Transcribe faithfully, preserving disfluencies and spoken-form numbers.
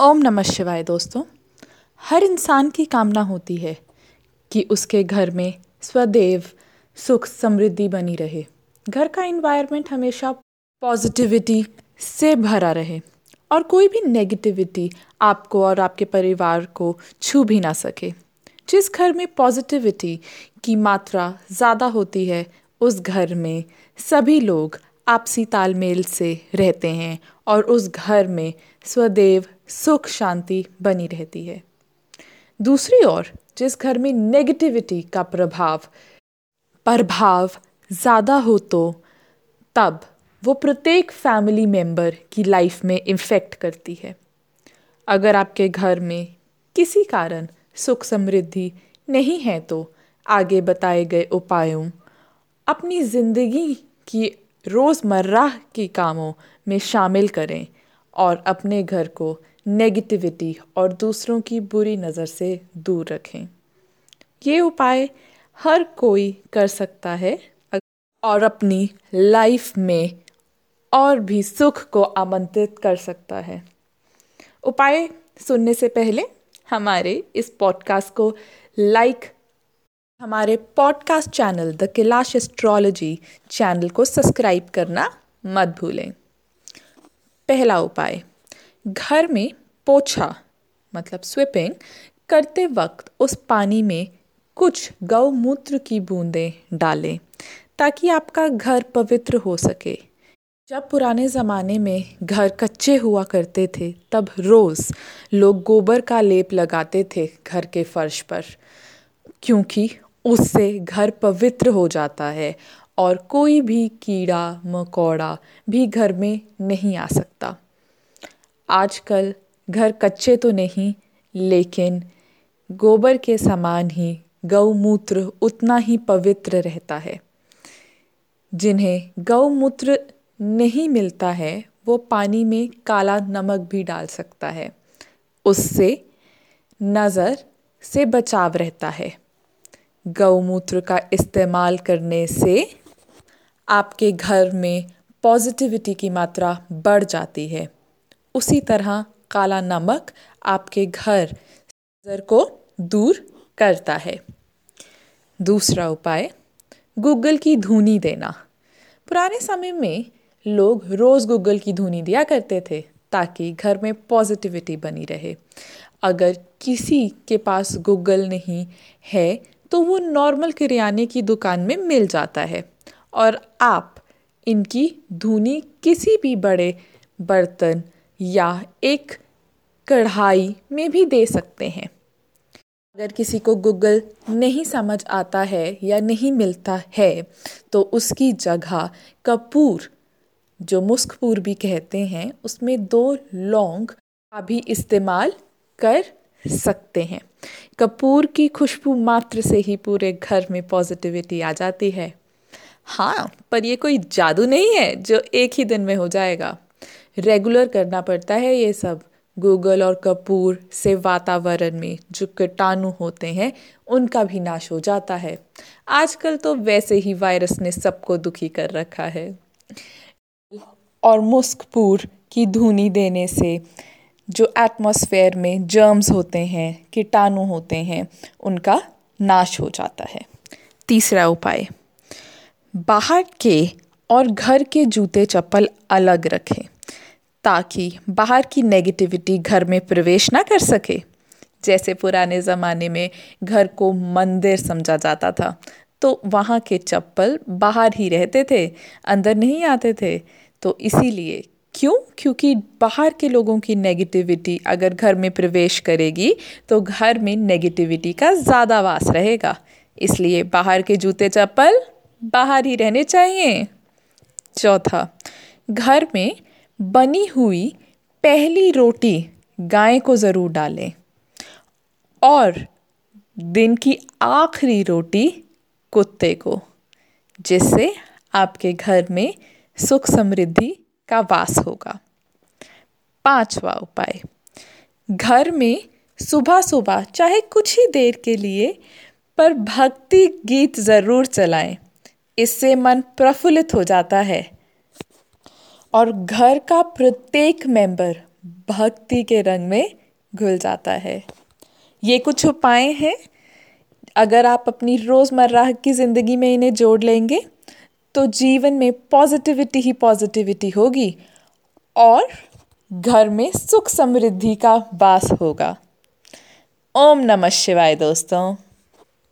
ओम नमः शिवाय। दोस्तों, हर इंसान की कामना होती है कि उसके घर में स्वदेव सुख समृद्धि बनी रहे, घर का एनवायरनमेंट हमेशा पॉजिटिविटी से भरा रहे और कोई भी नेगेटिविटी आपको और आपके परिवार को छू भी ना सके। जिस घर में पॉजिटिविटी की मात्रा ज़्यादा होती है उस घर में सभी लोग आपसी तालमेल से रहते हैं और उस घर में स्वदेव सुख शांति बनी रहती है। दूसरी ओर जिस घर में नेगेटिविटी का प्रभाव प्रभाव ज़्यादा हो तो तब वो प्रत्येक फैमिली मेंबर की लाइफ में इफ़ेक्ट करती है। अगर आपके घर में किसी कारण सुख समृद्धि नहीं है तो आगे बताए गए उपायों, अपनी ज़िंदगी की रोज़मर्रा के कामों में शामिल करें और अपने घर को नेगेटिविटी और दूसरों की बुरी नज़र से दूर रखें। ये उपाय हर कोई कर सकता है और अपनी लाइफ में और भी सुख को आमंत्रित कर सकता है। उपाय सुनने से पहले हमारे इस पॉडकास्ट को लाइक, हमारे podcast channel the Kailash astrology channel को सब्सक्राइब करना मत भूलें। पहला उपाय, घर में पोछा मतलब स्वीपिंग करते वक्त उस पानी में कुछ गौमूत्र की बूंदें डालें ताकि आपका घर पवित्र हो सके। जब पुराने ज़माने में घर कच्चे हुआ करते थे तब रोज़ लोग गोबर का लेप लगाते थे घर के फर्श पर, क्योंकि उससे घर पवित्र हो जाता है और कोई भी कीड़ा मकोड़ा भी घर में नहीं आ सकता। आजकल घर कच्चे तो नहीं, लेकिन गोबर के समान ही गौमूत्र उतना ही पवित्र रहता है। जिन्हें गौमूत्र नहीं मिलता है वो पानी में काला नमक भी डाल सकता है, उससे नज़र से बचाव रहता है। गौमूत्र का इस्तेमाल करने से आपके घर में पॉजिटिविटी की मात्रा बढ़ जाती है। उसी तरह काला नमक आपके घर नज़र को दूर करता है। दूसरा उपाय, गूगल की धूनी देना। पुराने समय में लोग रोज़ गूगल की धूनी दिया करते थे ताकि घर में पॉजिटिविटी बनी रहे। अगर किसी के पास गूगल नहीं है तो वो नॉर्मल किराने की दुकान में मिल जाता है और आप इनकी धूनी किसी भी बड़े बर्तन या एक कढ़ाई में भी दे सकते हैं। अगर किसी को गूगल नहीं समझ आता है या नहीं मिलता है तो उसकी जगह कपूर, जो मुस्कपूर भी कहते हैं, उसमें दो लौंग का भी इस्तेमाल कर सकते हैं। कपूर की खुशबू मात्र से ही पूरे घर में पॉजिटिविटी आ जाती है। हाँ, पर ये कोई जादू नहीं है जो एक ही दिन में हो जाएगा। रेगुलर करना पड़ता है ये सब। गूगल और कपूर से वातावरण में जो कीटाणु होते हैं उनका भी नाश हो जाता है। आजकल तो वैसे ही वायरस ने सबको दुखी कर रखा है। और मुस्कपूर की धूनी देने से जो एटमॉस्फेयर में जर्म्स होते हैं, कीटाणु होते हैं, उनका नाश हो जाता है। तीसरा उपाय, बाहर के और घर के जूते चप्पल अलग रखें ताकि बाहर की नेगेटिविटी घर में प्रवेश ना कर सके। जैसे पुराने ज़माने में घर को मंदिर समझा जाता था तो वहाँ के चप्पल बाहर ही रहते थे, अंदर नहीं आते थे। तो इसीलिए क्यों क्योंकि बाहर के लोगों की नेगेटिविटी अगर घर में प्रवेश करेगी तो घर में नेगेटिविटी का ज़्यादा वास रहेगा। इसलिए बाहर के जूते चप्पल बाहर ही रहने चाहिए। चौथा, घर में बनी हुई पहली रोटी गाय को ज़रूर डालें और दिन की आखिरी रोटी कुत्ते को, जिससे आपके घर में सुख समृद्धि का वास होगा। पांचवा उपाय, घर में सुबह सुबह चाहे कुछ ही देर के लिए पर भक्ति गीत ज़रूर चलाएं। इससे मन प्रफुल्लित हो जाता है और घर का प्रत्येक मेंबर भक्ति के रंग में घुल जाता है। ये कुछ उपाय हैं, अगर आप अपनी रोज़मर्रा की ज़िंदगी में इन्हें जोड़ लेंगे तो जीवन में पॉजिटिविटी ही पॉजिटिविटी होगी और घर में सुख समृद्धि का वास होगा। ओम नमः शिवाय दोस्तों।